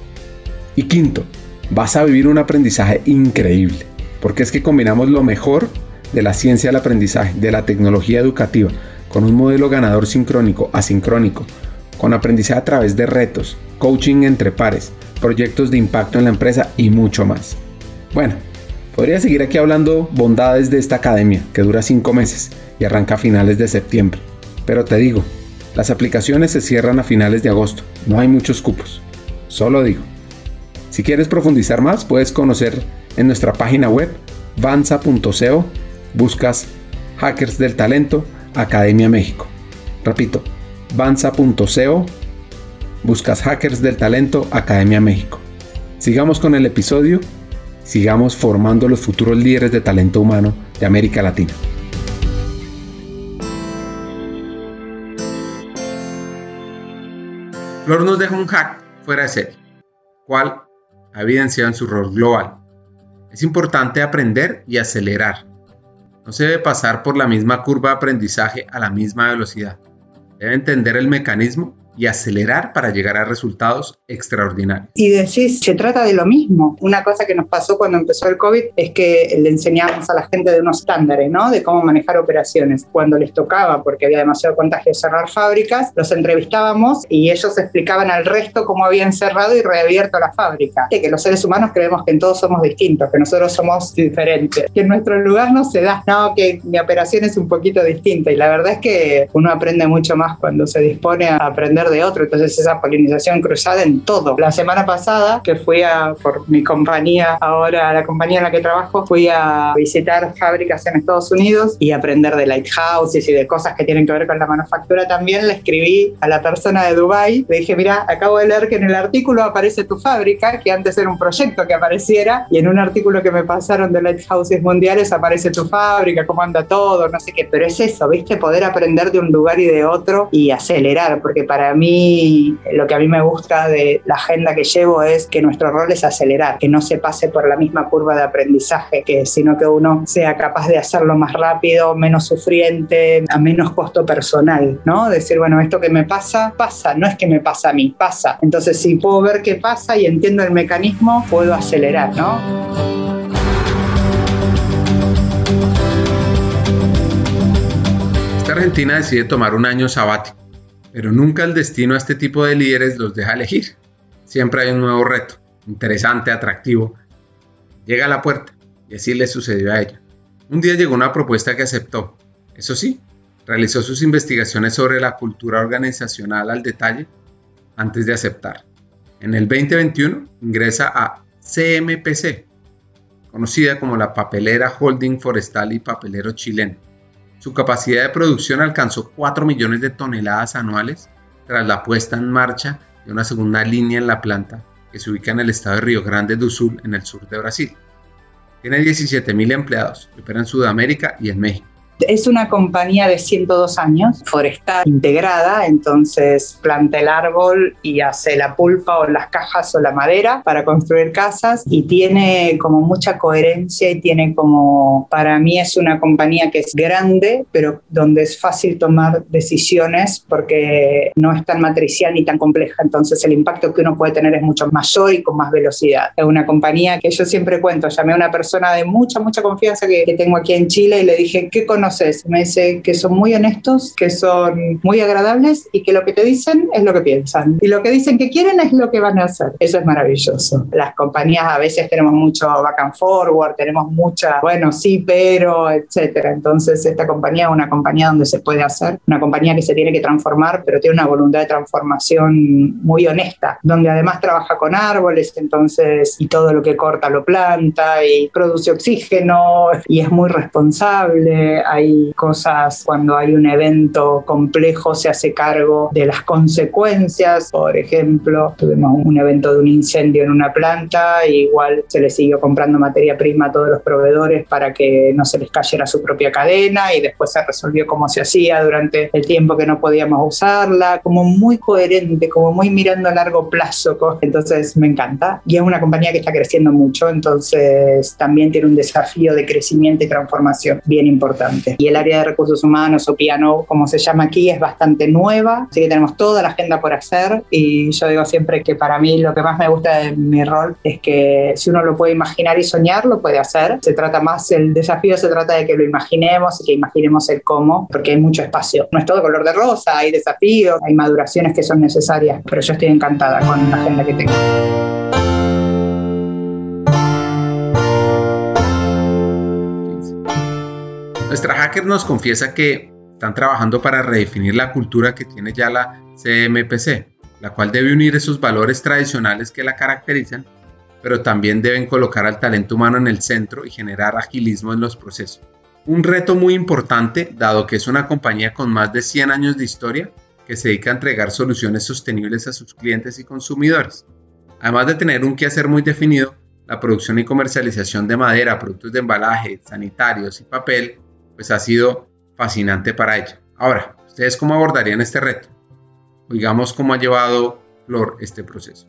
Y quinto, vas a vivir un aprendizaje increíble, porque es que combinamos lo mejor de la ciencia del aprendizaje, de la tecnología educativa, con un modelo ganador sincrónico, asincrónico, con aprendizaje a través de retos, coaching entre pares, proyectos de impacto en la empresa y mucho más. Bueno, podría seguir aquí hablando bondades de esta academia que dura 5 meses y arranca a finales de septiembre. Pero te digo, las aplicaciones se cierran a finales de agosto, no hay muchos cupos, solo digo. Si quieres profundizar más, puedes conocer en nuestra página web vanza.co, buscas Hackers del Talento Academia México. Repito, vanza.co, buscas Hackers del Talento Academia México. Sigamos con el episodio, sigamos formando los futuros líderes de talento humano de América Latina. Flor nos deja un hack fuera de serie, cual ha evidenciado en su rol global. Es importante aprender y acelerar. No se debe pasar por la misma curva de aprendizaje a la misma velocidad. Debe entender el mecanismo y acelerar para llegar a resultados extraordinarios. Y decís, se trata de lo mismo. Una cosa que nos pasó cuando empezó el COVID es que le enseñábamos a la gente de unos estándares, ¿no? De cómo manejar operaciones. Cuando les tocaba, porque había demasiado contagio, cerrar fábricas, los entrevistábamos y ellos explicaban al resto cómo habían cerrado y reabierto la fábrica. De que los seres humanos creemos que todos somos distintos, que nosotros somos diferentes. Que en nuestro lugar no se da, no, que mi operación es un poquito distinta. Y la verdad es que uno aprende mucho más cuando se dispone a aprender de otro, entonces esa polinización cruzada en todo. La semana pasada que fui por mi compañía, ahora la compañía en la que trabajo, fui a visitar fábricas en Estados Unidos y aprender de lighthouses y de cosas que tienen que ver con la manufactura. También le escribí a la persona de Dubái, le dije, mira, acabo de leer que en el artículo aparece tu fábrica, que antes era un proyecto que apareciera, y en un artículo que me pasaron de lighthouses mundiales aparece tu fábrica, cómo anda todo, no sé qué, pero es eso, ¿viste? Poder aprender de un lugar y de otro y acelerar, porque para mí, lo que a mí me gusta de la agenda que llevo es que nuestro rol es acelerar, que no se pase por la misma curva de aprendizaje, sino que uno sea capaz de hacerlo más rápido, menos sufriente, a menos costo personal, ¿no? Decir, bueno, esto que me pasa, no es que me pasa a mí, pasa. Entonces, si puedo ver qué pasa y entiendo el mecanismo, puedo acelerar, ¿no? Esta Argentina decide tomar un año sabático. Pero nunca el destino a este tipo de líderes los deja elegir. Siempre hay un nuevo reto, interesante, atractivo. Llega a la puerta, y así le sucedió a ella. Un día llegó una propuesta que aceptó. Eso sí, realizó sus investigaciones sobre la cultura organizacional al detalle antes de aceptar. En el 2021 ingresa a CMPC, conocida como la papelera holding forestal y papelero chileno. Su capacidad de producción alcanzó 4 millones de toneladas anuales tras la puesta en marcha de una segunda línea en la planta que se ubica en el estado de Río Grande do Sul, en el sur de Brasil. Tiene 17.000 empleados que operan en Sudamérica y en México. Es una compañía de 102 años, forestal integrada, entonces planta el árbol y hace la pulpa o las cajas o la madera para construir casas, y tiene como mucha coherencia y tiene como, para mí es una compañía que es grande, pero donde es fácil tomar decisiones porque no es tan matricial ni tan compleja, entonces el impacto que uno puede tener es mucho mayor y con más velocidad. Es una compañía que yo siempre cuento, llamé a una persona de mucha confianza que tengo aquí en Chile y le dije, ¿qué conoces? Me dice que son muy honestos, que son muy agradables y que lo que te dicen es lo que piensan. Y lo que dicen que quieren es lo que van a hacer. Eso es maravilloso. Las compañías a veces tenemos mucho back and forward, tenemos mucha, bueno, sí, pero, etcétera. Entonces, esta compañía es una compañía donde se puede hacer, una compañía que se tiene que transformar, pero tiene una voluntad de transformación muy honesta, donde además trabaja con árboles, entonces, y todo lo que corta lo planta y produce oxígeno y es muy responsable. Hay cosas, cuando hay un evento complejo se hace cargo de las consecuencias. Por ejemplo, tuvimos un evento de un incendio en una planta, y igual se le siguió comprando materia prima a todos los proveedores para que no se les cayera su propia cadena, y después se resolvió cómo se hacía durante el tiempo que no podíamos usarla, como muy coherente, como muy mirando a largo plazo. Entonces me encanta, y es una compañía que está creciendo mucho, entonces también tiene un desafío de crecimiento y transformación bien importante. Y el área de recursos humanos o P&O, como se llama aquí, es bastante nueva, así que tenemos toda la agenda por hacer, y yo digo siempre que para mí lo que más me gusta de mi rol es que si uno lo puede imaginar y soñar, lo puede hacer. El desafío se trata de que lo imaginemos y que imaginemos el cómo, porque hay mucho espacio. No es todo color de rosa, hay desafíos, hay maduraciones que son necesarias, pero yo estoy encantada con la agenda que tengo. Nuestra hacker nos confiesa que están trabajando para redefinir la cultura que tiene ya la CMPC, la cual debe unir esos valores tradicionales que la caracterizan, pero también deben colocar al talento humano en el centro y generar agilismo en los procesos. Un reto muy importante, dado que es una compañía con más de 100 años de historia que se dedica a entregar soluciones sostenibles a sus clientes y consumidores. Además de tener un quehacer muy definido, la producción y comercialización de madera, productos de embalaje, sanitarios y papel, pues ha sido fascinante para ella. Ahora, ¿ustedes cómo abordarían este reto? Digamos, ¿cómo ha llevado Flor este proceso?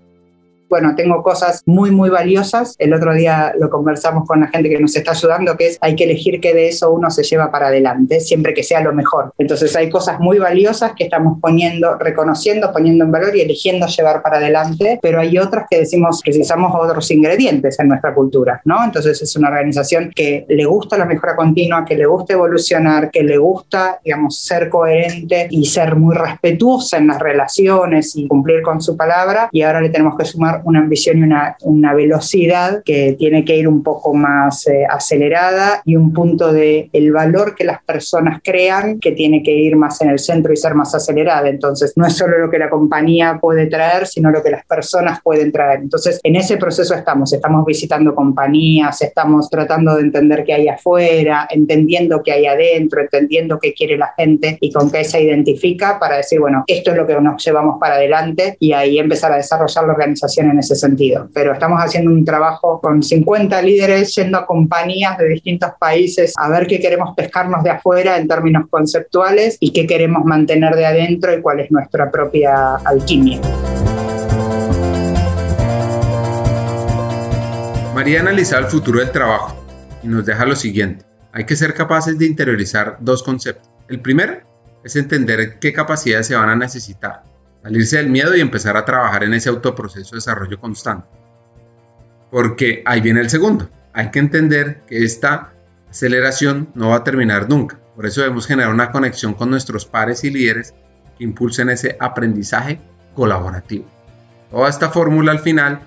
Bueno, tengo cosas muy, muy valiosas. El otro día lo conversamos con la gente que nos está ayudando, que es hay que elegir qué de eso uno se lleva para adelante, siempre que sea lo mejor. Entonces hay cosas muy valiosas que estamos poniendo, reconociendo, poniendo en valor y eligiendo llevar para adelante, pero hay otras que decimos que necesitamos otros ingredientes en nuestra cultura, ¿no? Entonces es una organización que le gusta la mejora continua, que le gusta evolucionar, que le gusta, digamos, ser coherente y ser muy respetuosa en las relaciones y cumplir con su palabra, y ahora le tenemos que sumar una ambición y una velocidad que tiene que ir un poco más acelerada, y un punto de el valor que las personas crean que tiene que ir más en el centro y ser más acelerada. Entonces no es solo lo que la compañía puede traer, sino lo que las personas pueden traer. Entonces en ese proceso estamos visitando compañías, estamos tratando de entender qué hay afuera, entendiendo qué hay adentro, entendiendo qué quiere la gente y con qué se identifica, para decir, bueno, esto es lo que nos llevamos para adelante, y ahí empezar a desarrollar la organización en ese sentido. Pero estamos haciendo un trabajo con 50 líderes, yendo a compañías de distintos países a ver qué queremos pescarnos de afuera en términos conceptuales y qué queremos mantener de adentro y cuál es nuestra propia alquimia. María analiza el futuro del trabajo y nos deja lo siguiente. Hay que ser capaces de interiorizar dos conceptos. El primero es entender qué capacidades se van a necesitar, salirse del miedo y empezar a trabajar en ese autoproceso de desarrollo constante. Porque ahí viene el segundo. Hay que entender que esta aceleración no va a terminar nunca. Por eso debemos generar una conexión con nuestros pares y líderes que impulsen ese aprendizaje colaborativo. Toda esta fórmula al final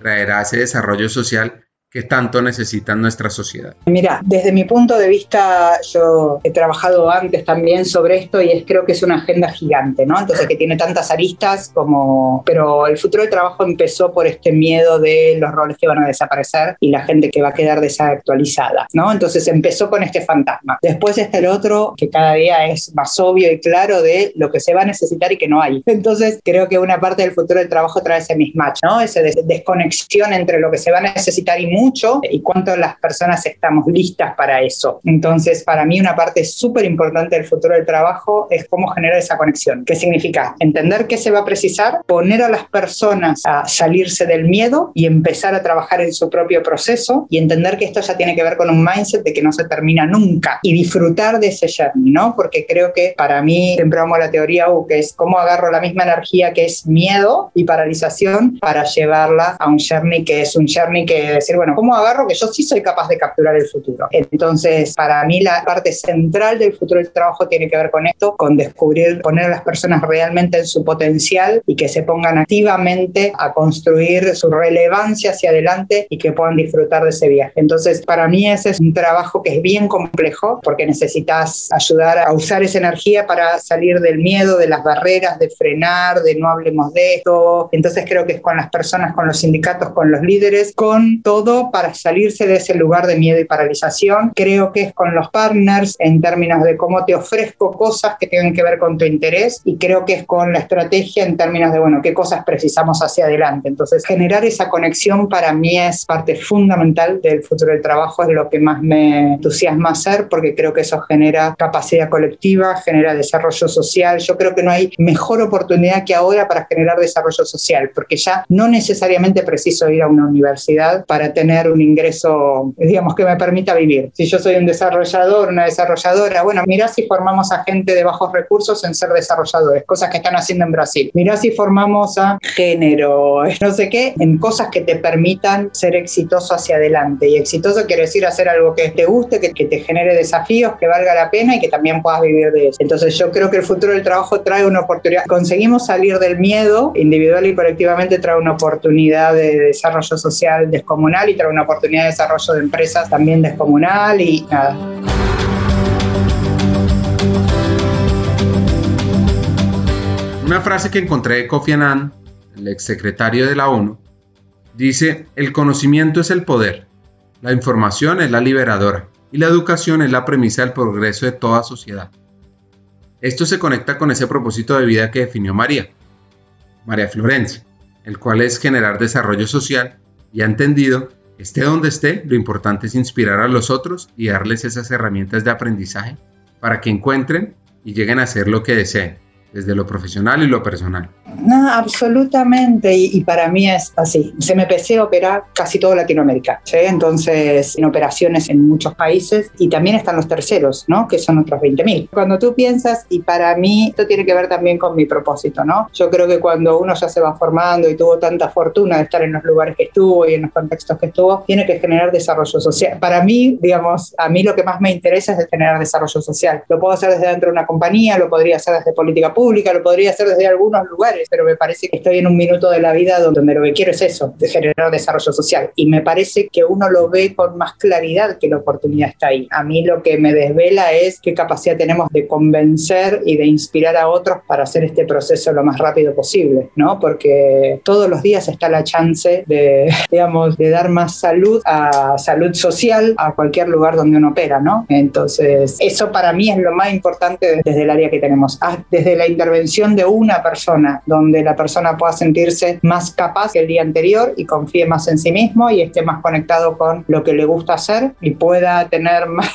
traerá ese desarrollo social que tanto necesitan nuestra sociedad. Mira, desde mi punto de vista, yo he trabajado antes también sobre esto y creo que es una agenda gigante, ¿no? Entonces, que tiene tantas aristas como... Pero el futuro del trabajo empezó por este miedo de los roles que van a desaparecer y la gente que va a quedar desactualizada, ¿no? Entonces, empezó con este fantasma. Después está el otro, que cada día es más obvio y claro, de lo que se va a necesitar y que no hay. Entonces, creo que una parte del futuro del trabajo trae ese mismatch, ¿no? Esa desconexión entre lo que se va a necesitar y mucho y cuánto las personas estamos listas para eso. Entonces, para mí una parte súper importante del futuro del trabajo es cómo generar esa conexión. ¿Qué significa? Entender qué se va a precisar, poner a las personas a salirse del miedo y empezar a trabajar en su propio proceso, y entender que esto ya tiene que ver con un mindset de que no se termina nunca y disfrutar de ese journey, ¿no? Porque creo que para mí, siempre amo la teoría U, que es cómo agarro la misma energía que es miedo y paralización para llevarla a un journey que es un journey que decir, bueno, ¿cómo agarro que yo sí soy capaz de capturar el futuro? Entonces, para mí la parte central del futuro del trabajo tiene que ver con esto, con descubrir, poner a las personas realmente en su potencial y que se pongan activamente a construir su relevancia hacia adelante y que puedan disfrutar de ese viaje. Entonces, para mí ese es un trabajo que es bien complejo, porque necesitas ayudar a usar esa energía para salir del miedo, de las barreras, de frenar, de no hablemos de esto. Entonces, creo que es con las personas, con los sindicatos, con los líderes, con todo, para salirse de ese lugar de miedo y paralización. Creo que es con los partners en términos de cómo te ofrezco cosas que tengan que ver con tu interés, y creo que es con la estrategia en términos de, bueno, qué cosas precisamos hacia adelante. Entonces, generar esa conexión para mí es parte fundamental del futuro del trabajo, es lo que más me entusiasma hacer, porque creo que eso genera capacidad colectiva, genera desarrollo social. Yo creo que no hay mejor oportunidad que ahora para generar desarrollo social, porque ya no necesariamente preciso ir a una universidad para tener un ingreso, digamos, que me permita vivir. Si yo soy un desarrollador, una desarrolladora, bueno, mirá si formamos a gente de bajos recursos en ser desarrolladores, cosas que están haciendo en Brasil. Mirá si formamos a género, no sé qué, en cosas que te permitan ser exitoso hacia adelante. Y exitoso quiere decir hacer algo que te guste, que te genere desafíos, que valga la pena y que también puedas vivir de eso. Entonces yo creo que el futuro del trabajo trae una oportunidad. Conseguimos salir del miedo, individual y colectivamente, trae una oportunidad de desarrollo social descomunal y trae una oportunidad de desarrollo de empresas también descomunal y nada. Una frase que encontré de Kofi Annan, el exsecretario de la ONU, dice: el conocimiento es el poder, la información es la liberadora y la educación es la premisa del progreso de toda sociedad. Esto se conecta con ese propósito de vida que definió María Florencia. el cual es generar desarrollo social, y ha entendido, esté donde esté, lo importante es inspirar a los otros y darles esas herramientas de aprendizaje para que encuentren y lleguen a hacer lo que deseen, desde lo profesional y lo personal. No, absolutamente, y para mí es así. CMPC opera casi toda Latinoamérica, ¿sí? Entonces, en operaciones en muchos países, y también están los terceros, ¿no? Que son otros 20.000. Cuando tú piensas, y para mí esto tiene que ver también con mi propósito, ¿no? Yo creo que cuando uno ya se va formando y tuvo tanta fortuna de estar en los lugares que estuvo y en los contextos que estuvo, tiene que generar desarrollo social. Para mí, digamos, a mí lo que más me interesa es generar desarrollo social. Lo puedo hacer desde dentro de una compañía, lo podría hacer desde política pública, lo podría hacer desde algunos lugares, pero me parece que estoy en un minuto de la vida donde lo que quiero es eso, de generar desarrollo social, y me parece que uno lo ve con más claridad que la oportunidad está ahí. A mí lo que me desvela es qué capacidad tenemos de convencer y de inspirar a otros para hacer este proceso lo más rápido posible, ¿no? Porque todos los días está la chance de, digamos, de dar más salud a salud social a cualquier lugar donde uno opera, ¿no? Entonces, eso para mí es lo más importante desde el área que tenemos, desde la intervención de una persona, donde la persona pueda sentirse más capaz que el día anterior y confíe más en sí mismo y esté más conectado con lo que le gusta hacer y pueda tener más,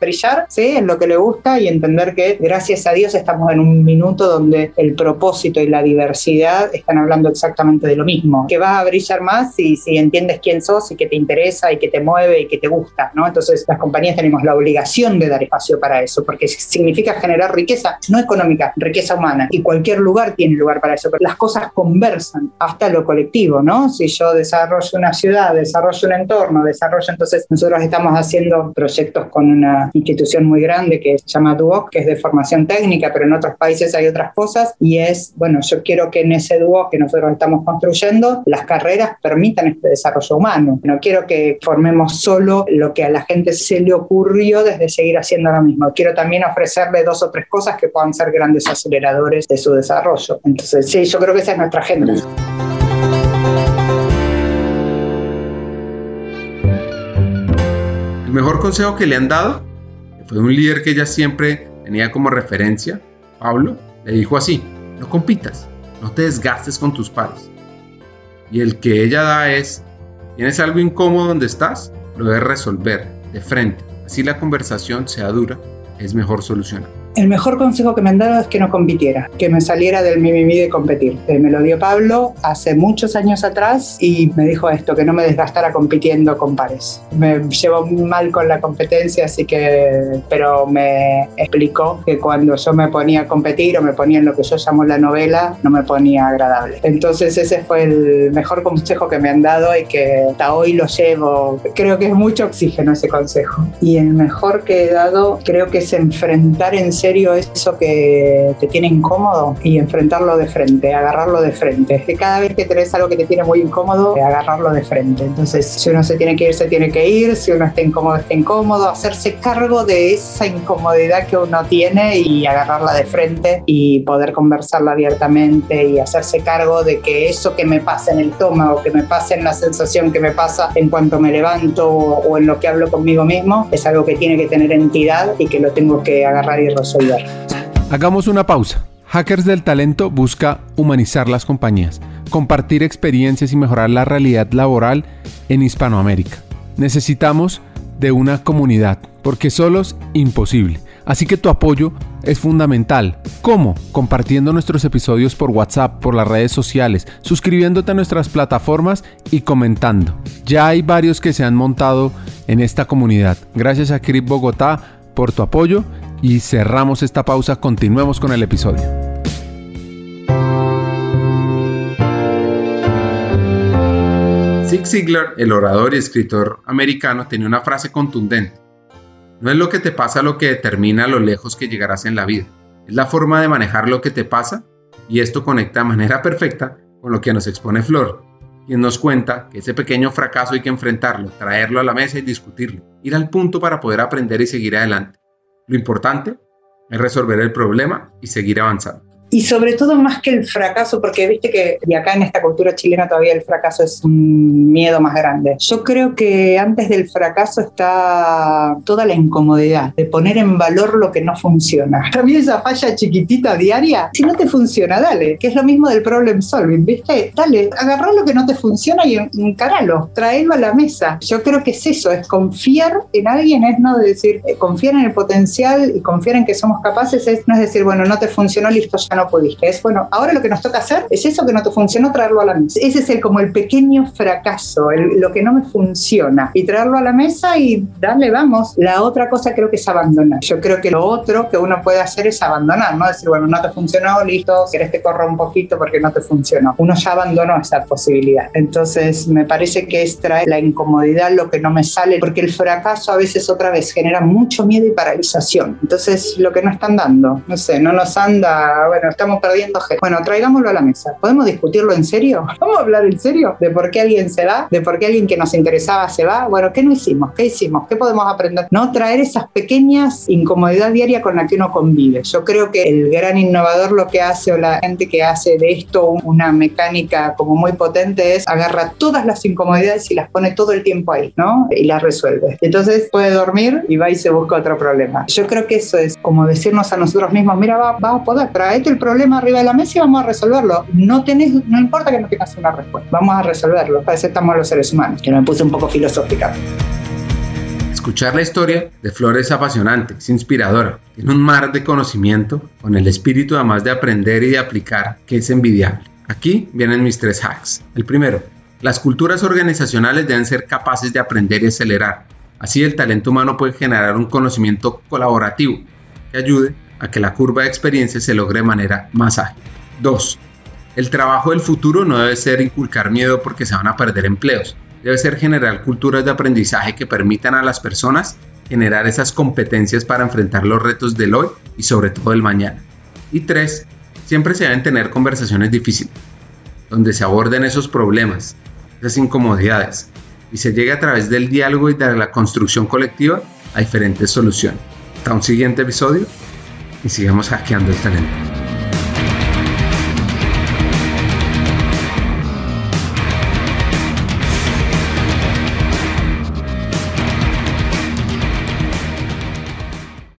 brillar, ¿sí? En lo que le gusta, y entender que gracias a Dios estamos en un minuto donde el propósito y la diversidad están hablando exactamente de lo mismo, que vas a brillar más si entiendes quién sos y que te interesa y que te mueve y que te gusta, ¿no? Entonces las compañías tenemos la obligación de dar espacio para eso, porque significa generar riqueza, no económica, riqueza humana, y cualquier lugar tiene lugar para eso, pero las cosas conversan hasta lo colectivo, ¿no? Si yo desarrollo una ciudad, desarrollo un entorno, entonces nosotros estamos haciendo proyectos con una institución muy grande que se llama DUOC, que es de formación técnica, pero en otros países hay otras cosas, y es, bueno, yo quiero que en ese DUOC que nosotros estamos construyendo, las carreras permitan este desarrollo humano. No quiero que formemos solo lo que a la gente se le ocurrió desde seguir haciendo lo mismo. Quiero también ofrecerle 2 o 3 cosas que puedan ser grandes aceleradores de su desarrollo. Entonces, sí, yo creo que esa es nuestra agenda. El mejor consejo que le han dado, que fue un líder que ella siempre tenía como referencia, Pablo, le dijo así: no compitas, no te desgastes con tus pares. Y el que ella da es: tienes algo incómodo donde estás, lo debes resolver de frente, así la conversación sea dura, es mejor solucionar. El mejor consejo que me han dado es que no compitiera, que me saliera del mimimi de competir. Me lo dio Pablo hace muchos años atrás y me dijo esto, que no me desgastara compitiendo con pares. Me llevo mal con la competencia, pero me explicó que cuando yo me ponía a competir o me ponía en lo que yo llamo la novela, no me ponía agradable. Entonces ese fue el mejor consejo que me han dado y que hasta hoy lo llevo. Creo que es mucho oxígeno ese consejo. Y el mejor que he dado creo que es enfrentar en serio eso que te tiene incómodo y enfrentarlo de frente, agarrarlo de frente. Que cada vez que tenés algo que te tiene muy incómodo, agarrarlo de frente. Entonces, si uno se tiene que ir, se tiene que ir. Si uno está incómodo, hacerse cargo de esa incomodidad que uno tiene y agarrarla de frente y poder conversarla abiertamente y hacerse cargo de que eso que me pasa en el estómago, que me pasa en la sensación que me pasa en cuanto me levanto o en lo que hablo conmigo mismo, es algo que tiene que tener entidad y que lo tengo que agarrar y resolver. Hagamos una pausa. Hackers del Talento busca humanizar las compañías, compartir experiencias y mejorar la realidad laboral en Hispanoamérica. Necesitamos de una comunidad, porque solo es imposible. Así que tu apoyo es fundamental. ¿Cómo? Compartiendo nuestros episodios por WhatsApp, por las redes sociales, suscribiéndote a nuestras plataformas y comentando. Ya hay varios que se han montado en esta comunidad. Gracias a Crip Bogotá por tu apoyo. Y cerramos esta pausa, continuemos con el episodio. Zig Ziglar, el orador y escritor americano, tenía una frase contundente: no es lo que te pasa lo que determina lo lejos que llegarás en la vida, es la forma de manejar lo que te pasa, y esto conecta de manera perfecta con lo que nos expone Flor, quien nos cuenta que ese pequeño fracaso hay que enfrentarlo, traerlo a la mesa y discutirlo, ir al punto para poder aprender y seguir adelante. Lo importante es resolver el problema y seguir avanzando. Y sobre todo más que el fracaso, porque viste que y acá en esta cultura chilena todavía el fracaso es un miedo más grande. Yo creo que antes del fracaso está toda la incomodidad de poner en valor lo que no funciona. También esa falla chiquitita diaria, si no te funciona, dale, que es lo mismo del problem solving, viste, dale, agarrá lo que no te funciona y encaralo, traelo a la mesa. Yo creo que es eso, es confiar en alguien, es no decir, confiar en el potencial y confiar en que somos capaces, es no es decir, bueno, no te funcionó, listo, ya no pudiste. Es bueno, ahora lo que nos toca hacer es eso que no te funcionó, traerlo a la mesa. Ese es el, como el pequeño fracaso, lo que no me funciona, y traerlo a la mesa y darle, vamos. La otra cosa creo que es abandonar. Yo creo que lo otro que uno puede hacer es abandonar, no decir, bueno, no te funcionó, listo, querés te corro un poquito porque no te funcionó. Uno ya abandonó esa posibilidad. Entonces me parece que es traer la incomodidad, lo que no me sale, porque el fracaso a veces otra vez genera mucho miedo y paralización. Entonces lo que no están dando, no sé, no nos anda, bueno, estamos perdiendo gente. Bueno, traigámoslo a la mesa. ¿Podemos discutirlo en serio? ¿Vamos a hablar en serio? ¿De por qué alguien se va? ¿De por qué alguien que nos interesaba se va? Bueno, ¿qué no hicimos? ¿Qué hicimos? ¿Qué podemos aprender? No traer esas pequeñas incomodidades diarias con las que uno convive. Yo creo que el gran innovador lo que hace, o la gente que hace de esto una mecánica como muy potente, es agarra todas las incomodidades y las pone todo el tiempo ahí, ¿no? Y las resuelve. Entonces puede dormir y va y se busca otro problema. Yo creo que eso es como decirnos a nosotros mismos, mira, vas a poder, traerte el problema arriba de la mesa y vamos a resolverlo. No importa que no tengas una respuesta, vamos a resolverlo. Para eso estamos los seres humanos. Que me puse un poco filosófica. Escuchar la historia de Flor es apasionante, es inspiradora. Tiene un mar de conocimiento, con el espíritu además de aprender y de aplicar, que es envidiable. Aquí vienen mis 3 hacks. El primero, las culturas organizacionales deben ser capaces de aprender y acelerar. Así el talento humano puede generar un conocimiento colaborativo que ayude a que la curva de experiencia se logre de manera más ágil. 2. El trabajo del futuro no debe ser inculcar miedo porque se van a perder empleos. Debe ser generar culturas de aprendizaje que permitan a las personas generar esas competencias para enfrentar los retos del hoy y sobre todo del mañana. Y 3. Siempre se deben tener conversaciones difíciles, donde se aborden esos problemas, esas incomodidades, y se llegue a través del diálogo y de la construcción colectiva a diferentes soluciones. Hasta un siguiente episodio y sigamos hackeando el talento.